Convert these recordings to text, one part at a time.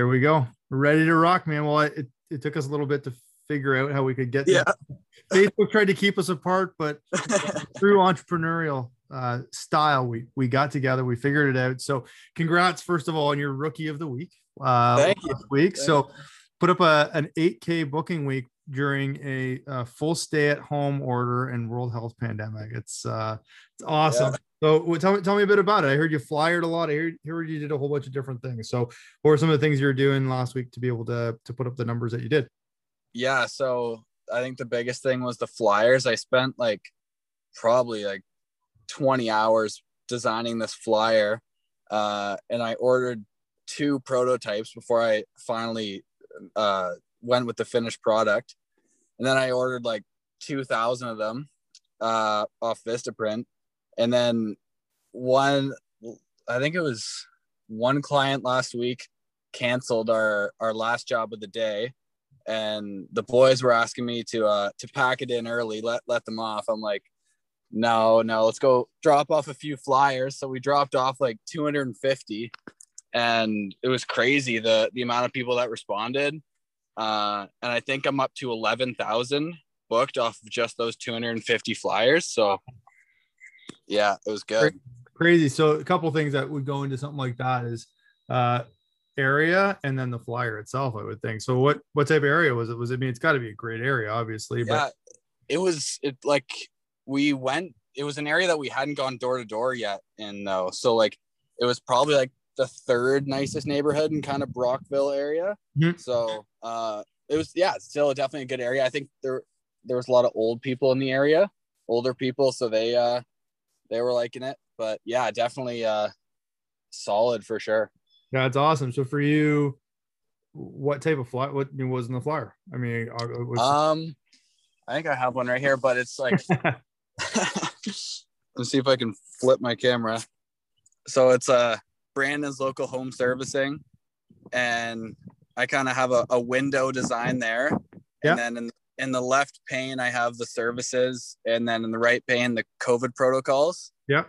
there we go. We're ready to rock, man. Well, it took us a little bit to figure out how we could get there. Facebook tried to keep us apart, but through entrepreneurial style, we got together, we figured it out. So congrats, first of all, on your Rookie of the Week. Thank you. So put up an 8K booking week during a full stay-at-home order and world health pandemic. It's awesome. Yeah. So tell me a bit about it. I heard you flyered a lot. I heard you did a whole bunch of different things. So what were some of the things you were doing last week to be able to put up the numbers that you did? Yeah. So I think the biggest thing was the flyers. I spent probably 20 hours designing this flyer. And I ordered 2 prototypes before I finally went with the finished product. And then I ordered 2,000 of them off Vistaprint. And then one client last week canceled our last job of the day. And the boys were asking me to pack it in early, let them off. I'm like, no, let's go drop off a few flyers. So we dropped off 250, and it was crazy. The amount of people that responded. And I think I'm up to 11,000 booked off of just those 250 flyers. So yeah, it was good. Crazy. So a couple of things that would go into something like that is area and then the flyer itself, I would think. So what type of area was it? I mean, it's got to be a great area, obviously. Yeah, but it was an area that we hadn't gone door to door yet in though. So it was probably the third nicest neighborhood in kind of Brockville area. Mm-hmm. So it was, yeah, still definitely a good area. I think there was a lot of old people in the area, older people. So they were liking it, but yeah, definitely solid for sure. Yeah, it's awesome. So for you, what type of flyer? What was in the flyer? I mean, I think I have one right here, but it's let's see if I can flip my camera. So it's Brandon's Local Home Servicing, and I kind of have a window design there. Yeah. And then in the left pane, I have the services, and then in the right pane, the COVID protocols. Yeah.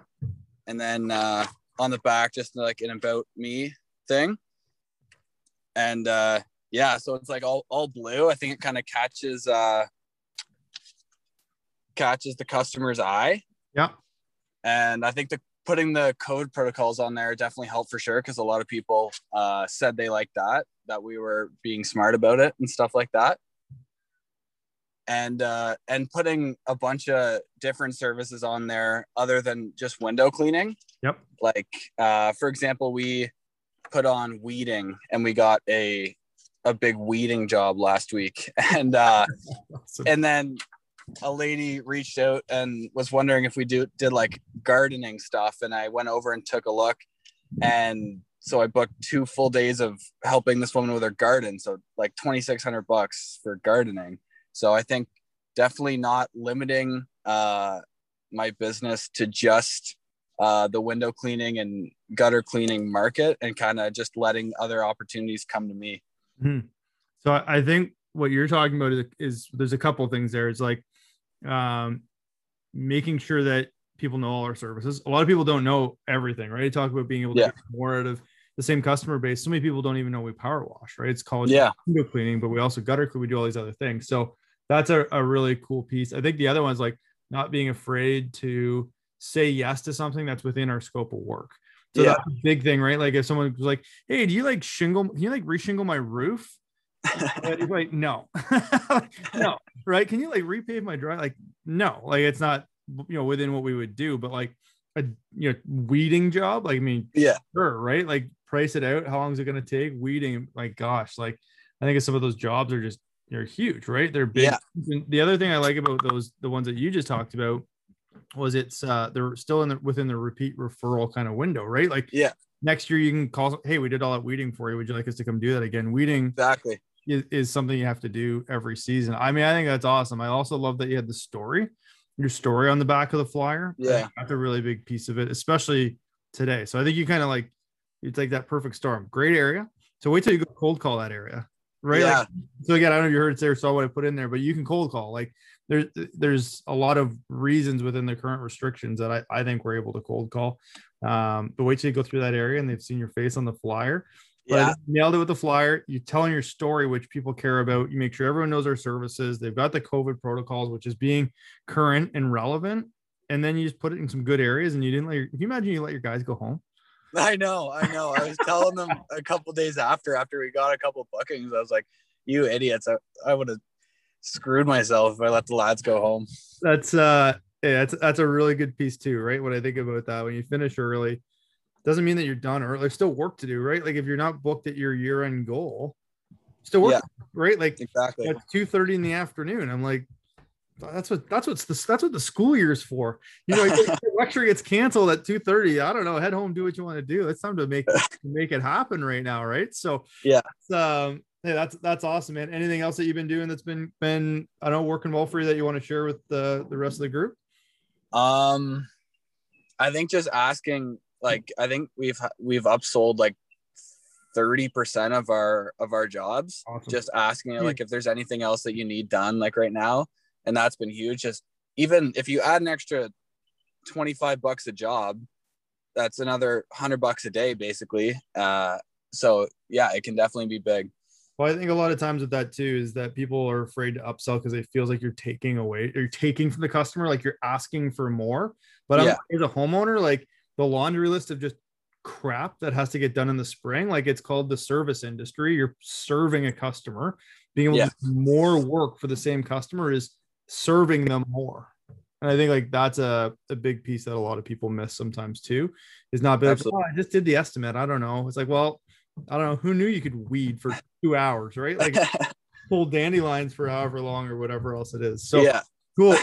And then on the back, just an about me thing. And yeah, so it's all blue. I think it kind of catches the customer's eye. Yeah. And I think putting the code protocols on there definitely helped for sure, because a lot of people said they liked that we were being smart about it and stuff like that. And putting a bunch of different services on there other than just window cleaning. Yep. For example, we put on weeding, and we got a big weeding job last week. And awesome. And then a lady reached out and was wondering if we did gardening stuff. And I went over and took a look. And so I booked 2 full days of helping this woman with her garden. So $2,600 for gardening. So I think definitely not limiting my business to just the window cleaning and gutter cleaning market, and kind of just letting other opportunities come to me. Mm-hmm. So I think what you're talking about is there's a couple of things there. It's making sure that people know all our services. A lot of people don't know everything, right? You talk about being able to get more out of the same customer base. So many people don't even know we power wash, right? It's called window cleaning, but we also gutter clean. We do all these other things. So that's a really cool piece. I think the other one is not being afraid to say yes to something that's within our scope of work. So that's a big thing, right? If someone was hey, do you shingle? Can you reshingle my roof? And no, no, right? Can you repave my drive? No, it's not, within what we would do, but a weeding job, sure, right? Price it out. How long is it going to take? Weeding, gosh, I think some of those jobs are just, they're huge, right? They're big. Yeah. And the other thing I like about the ones that you just talked about was it's they're still within the repeat referral kind of window, right? Next year you can call, hey, we did all that weeding for you. Would you like us to come do that again? Weeding exactly is something you have to do every season. I mean, I think that's awesome. I also love that you had the story, your story on the back of the flyer. Yeah. That's a really big piece of it, especially today. So I think you kind of it's that perfect storm. Great area. So wait till you go cold call that area, right? Yeah. So again, I don't know if you heard it there, saw what I put in there, but you can cold call. There's a lot of reasons within the current restrictions that I think we're able to cold call. But wait till you go through that area and they've seen your face on the flyer. Yeah. Nailed it with the flyer. You're telling your story, which people care about. You make sure everyone knows our services. They've got the COVID protocols, which is being current and relevant. And then you just put it in some good areas. And you didn't let your, can you imagine you let your guys go home? I know. I was telling them a couple days after we got a couple bookings, I was like, you idiots. I would have screwed myself if I let the lads go home. That's a really good piece too, right? When I think about that, when you finish early, doesn't mean that you're done early. There's still work to do, right? Like if you're not booked at your year-end goal, still work, right? Like exactly at 2:30 in the afternoon. I'm like, that's what the school year is for. You know, if the lecture gets canceled at 2:30. I don't know. Head home, do what you want to do. It's time to make it happen right now, right? So yeah, that's awesome, man. Anything else that you've been doing that's been I don't know, working well for you that you want to share with the rest of the group? I think just asking. Like, I think we've upsold like 30% of our jobs. Awesome. Just asking like if there's anything else that you need done, like right now. And that's been huge. Just even if you add an extra $25 a job, that's another $100 a day, basically. So yeah, it can definitely be big. Well, I think a lot of times with that too, is that people are afraid to upsell because it feels like you're taking from the customer, like you're asking for more, but yeah. As a homeowner, like, the laundry list of just crap that has to get done in the spring. Like it's called the service industry. You're serving a customer. Being able to do more work for the same customer is serving them more. And I think like that's a big piece that a lot of people miss sometimes too, is not being like, I just did the estimate. I don't know. It's like, well, I don't know. Who knew you could weed for 2 hours, right? Like pull dandelions for however long or whatever else it is. So yeah. Cool.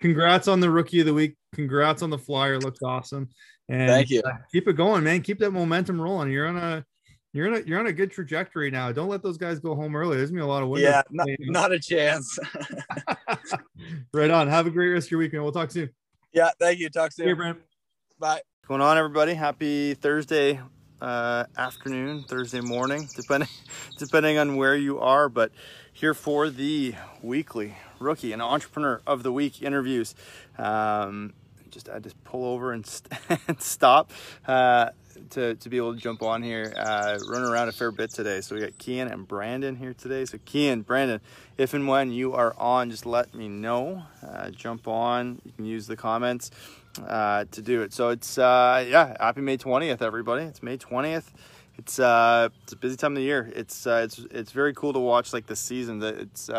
Congrats on the Rookie of the Week. Congrats on the flyer. Looks awesome. And thank you. Keep it going, man. Keep that momentum rolling. You're on a good trajectory now. Don't let those guys go home early. There's gonna be a lot of windows. Yeah, not a chance. Right on. Have a great rest of your weekend. We'll talk soon. Yeah, thank you. Talk soon. Hey, Brent. Bye. What's going on, everybody? Happy Thursday afternoon, Thursday morning, depending on where you are. But here for the weekly Rookie and Entrepreneur of the Week interviews. I just pull over and stop to be able to jump on here. Run around a fair bit today. So we got Kian and Brandon here today. So Kian, Brandon, if and when you are on, just let me know. Jump on. You can use the comments to do it. So it's, happy May 20th, everybody. It's May 20th. It's a busy time of the year. It's very cool to watch like the season that it's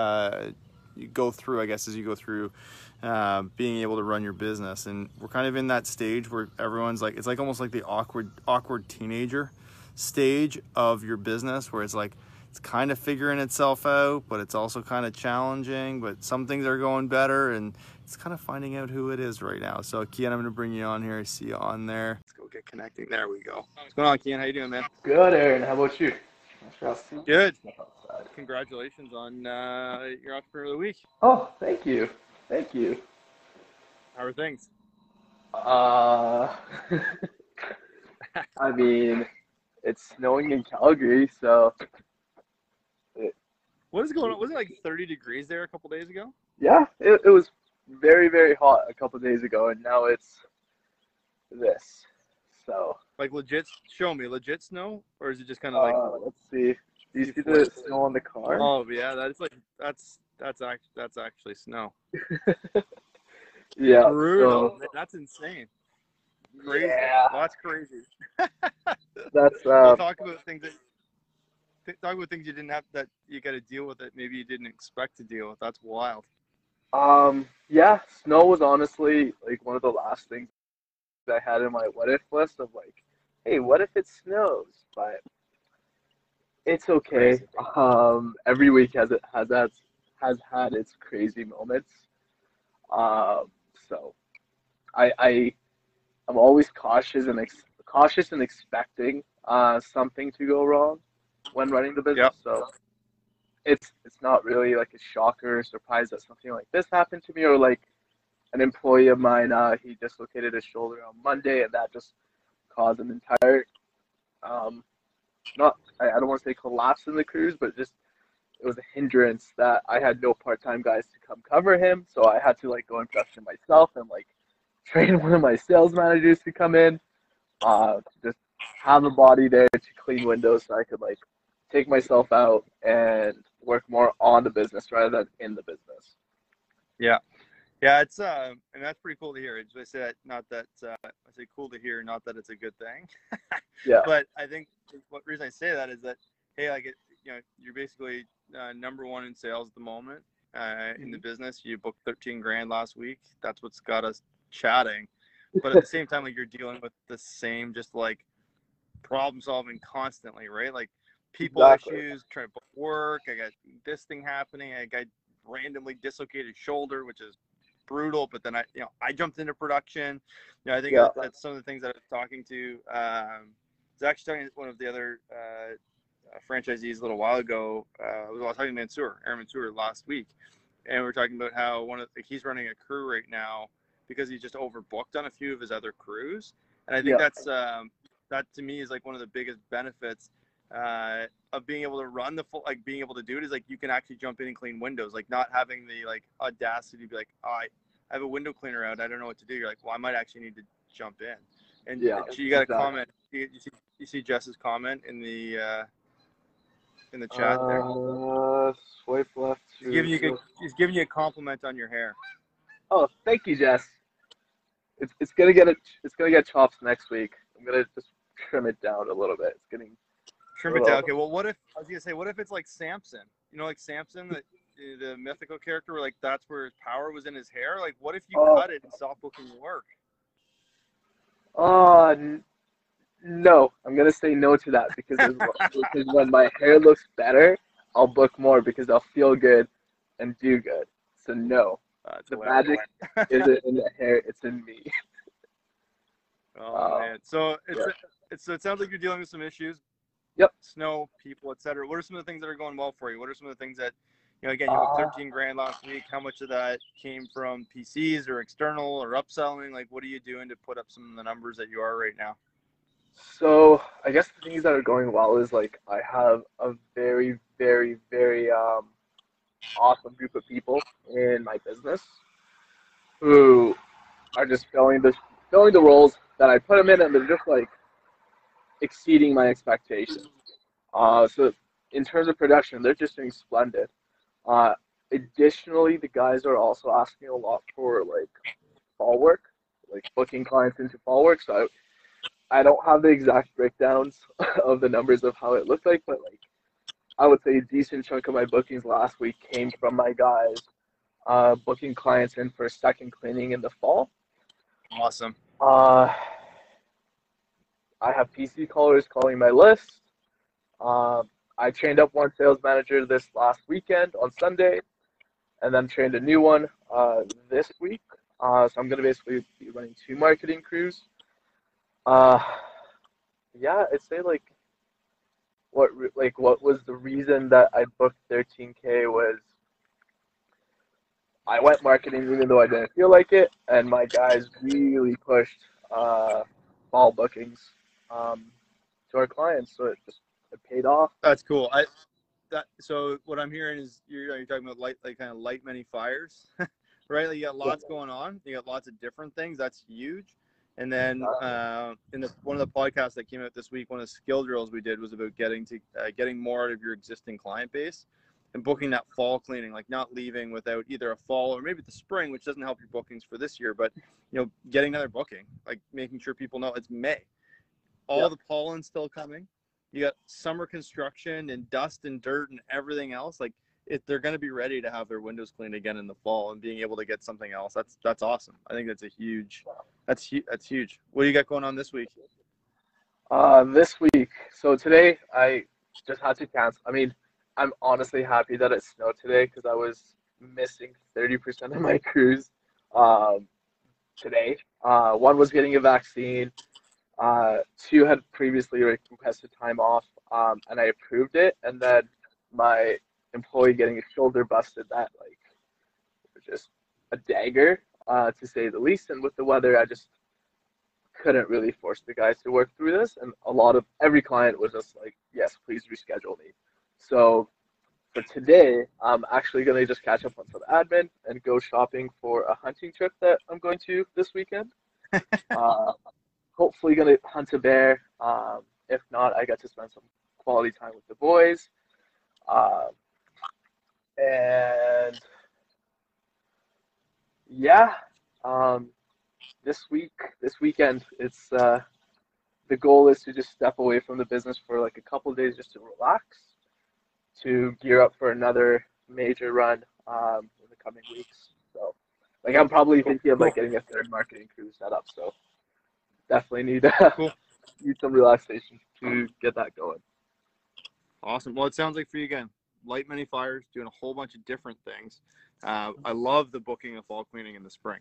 you go through, I guess, as you go through being able to run your business. And we're kind of in that stage where everyone's like, it's like almost like the awkward teenager stage of your business, where it's like, it's kind of figuring itself out, but it's also kind of challenging, but some things are going better and it's kind of finding out who it is right now. So Kian, I'm going to bring you on here. I see you on there. Let's go get connecting. There we go. What's going on, Kian? How you doing, man? Good, Aaron. How about you? Good. Congratulations on your Entrepreneur of the Week. Oh, thank you. Thank you. How are things? I mean, it's snowing in Calgary, so. What is going on? Was it like 30 degrees there a couple days ago? Yeah, it was very, very hot a couple days ago, and now it's this. So. Like legit, show me, legit snow, or is it just kind of like? Let's see. Do you see the snow on the car? Oh yeah, that's actually snow. Yeah. Brutal. So, that's insane. Crazy. Yeah. That's crazy. That's talk about things you didn't have, that you got to deal with it. Maybe you didn't expect to deal with. That's wild. Yeah, snow was honestly like one of the last things I had in my what if list of like, hey, what if it snows? But it's okay. Every week has had its crazy moments. So I'm always cautious and expecting something to go wrong when running the business. Yep. So it's not really like a shocker or surprise that something like this happened to me, or like an employee of mine, he dislocated his shoulder on Monday, and that just caused an entire, I don't want to say collapse in the crews, but just, it was a hindrance that I had no part-time guys to come cover him. So I had to like go and trust him myself and like train one of my sales managers to come in, to just have a body there to clean windows so I could like take myself out and work more on the business rather than in the business. Yeah. Yeah, it's and that's pretty cool to hear. It's just that, not that I say cool to hear, not that it's a good thing. Yeah. But I think what reason I say that is that, hey, like, it, you know, you're basically #1 in sales at the moment in the business. You booked 13 grand last week. That's what's got us chatting. But at the same time, like, you're dealing with the same just like problem solving constantly, right? Like people issues, trying to book work. I got this thing happening. I got randomly dislocated shoulder, which is brutal, but then I jumped into production. You know, I think that's some of the things that I was talking to. I was actually talking to one of the other franchisees a little while ago. I was talking to Aaron Mansour last week, and we were talking about how he's running a crew right now because he's just overbooked on a few of his other crews. And I think that's that to me is like one of the biggest benefits of being able to run the full, like being able to do it is like you can actually jump in and clean windows, like not having the like audacity to be like, oh, I have a window cleaner out, I don't know what to do. You're like, well, I might actually need to jump in. And you got a comment. You see Jess's comment in the chat there. Swipe left. He's giving you a compliment on your hair. Oh, thank you, Jess. It's gonna get chops next week. I'm gonna just trim it down a little bit. It's getting. Trim it down. Okay. Well, what if I was gonna say? What if it's like Samson? You know, like Samson, the mythical character, where like that's where his power was in his hair. Like, what if you cut it and stopped looking work? No. I'm gonna say no to that because when my hair looks better, I'll book more because I'll feel good and do good. So no. The magic isn't in the hair; it's in me. Oh man. So it sounds like you're dealing with some issues. Yep. Snow, people, etc. What are some of the things that are going well for you? What are some of the things that, you know, again, you booked 13 grand last week. How much of that came from PCs or external or upselling? Like, what are you doing to put up some of the numbers that you are right now? So I guess the things that are going well is like I have a very, very, very awesome group of people in my business who are just filling the roles that I put them in, and they're just like exceeding my expectations. So in terms of production, they're just doing splendid. Additionally, the guys are also asking a lot for like fall work, like booking clients into fall work. So I don't have the exact breakdowns of the numbers of how it looked like, but like I would say a decent chunk of my bookings last week came from my guys booking clients in for a second cleaning in the fall. Awesome. I have PC callers calling my list. I trained up one sales manager this last weekend on Sunday, and then trained a new one this week. So I'm going to basically be running 2 marketing crews. Yeah, I'd say like what was the reason that I booked 13K was I went marketing even though I didn't feel like it, and my guys really pushed fall bookings to our clients, so it paid off. That's cool. So what I'm hearing is you're talking about light many fires, right? Like you got lots going on. You got lots of different things. That's huge. And then in one of the podcasts that came out this week, one of the skill drills we did was about getting more out of your existing client base and booking that fall cleaning, like not leaving without either a fall or maybe the spring, which doesn't help your bookings for this year, but you know, getting another booking, like making sure people know it's May. All the pollen's still coming. You got summer construction and dust and dirt and everything else. Like if they're going to be ready to have their windows cleaned again in the fall and being able to get something else, that's awesome. I think that's a huge, that's huge. What do you got going on this week? This week. So today I just had to cancel. I mean, I'm honestly happy that it snowed today because I was missing 30% of my crews today. One was getting a vaccine. 2 had previously requested time off, and I approved it. And then my employee getting a shoulder busted, that like just a dagger, to say the least. And with the weather, I just couldn't really force the guys to work through this. And every client was just like, yes, please reschedule me. So for today, I'm actually going to just catch up on some admin and go shopping for a hunting trip that I'm going to this weekend. Hopefully going to hunt a bear If not, I got to spend some quality time with the boys. And yeah, this weekend, it's the goal is to just step away from the business for like a couple of days just to relax, to gear up for another major run in the coming weeks. So like I'm probably thinking of like getting a third marketing crew set up. So definitely need some relaxation to get that going. Awesome. Well, it sounds like for you again, light many fires, doing a whole bunch of different things. I love the booking of fall cleaning in the spring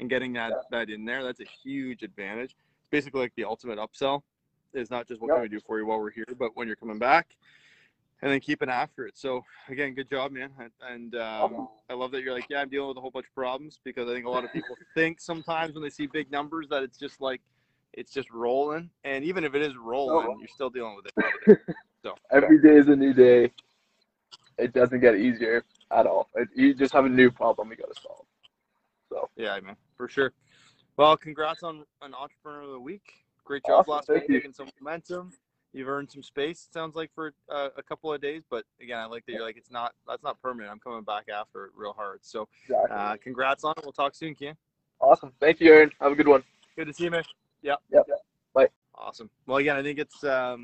and getting that in there. That's a huge advantage. It's basically like the ultimate upsell. It's not just what can we do for you while we're here, but when you're coming back, and then keeping after it. So again, good job, man. And I love that you're like, yeah, I'm dealing with a whole bunch of problems, because I think a lot of people think sometimes when they see big numbers that it's just like, it's just rolling. And even if it is rolling, you're still dealing with it every day. So every day is a new day. It doesn't get easier at all. You just have a new problem you got to solve. So yeah, man, for sure. Well, congrats on an Entrepreneur of the Week. Great job last week, taking some momentum. You've earned some space, it sounds like, for a couple of days. But again, I like that you're like, that's not permanent. I'm coming back after it real hard. So congrats on it. We'll talk soon, Kian. Awesome. Thank you, Aaron. Have a good one. Good to see you, man. Yeah. Bye. Awesome. Well, again, I think it's it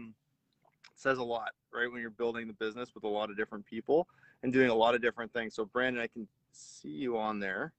says a lot, right, when you're building the business with a lot of different people and doing a lot of different things. So Brandon, I can see you on there.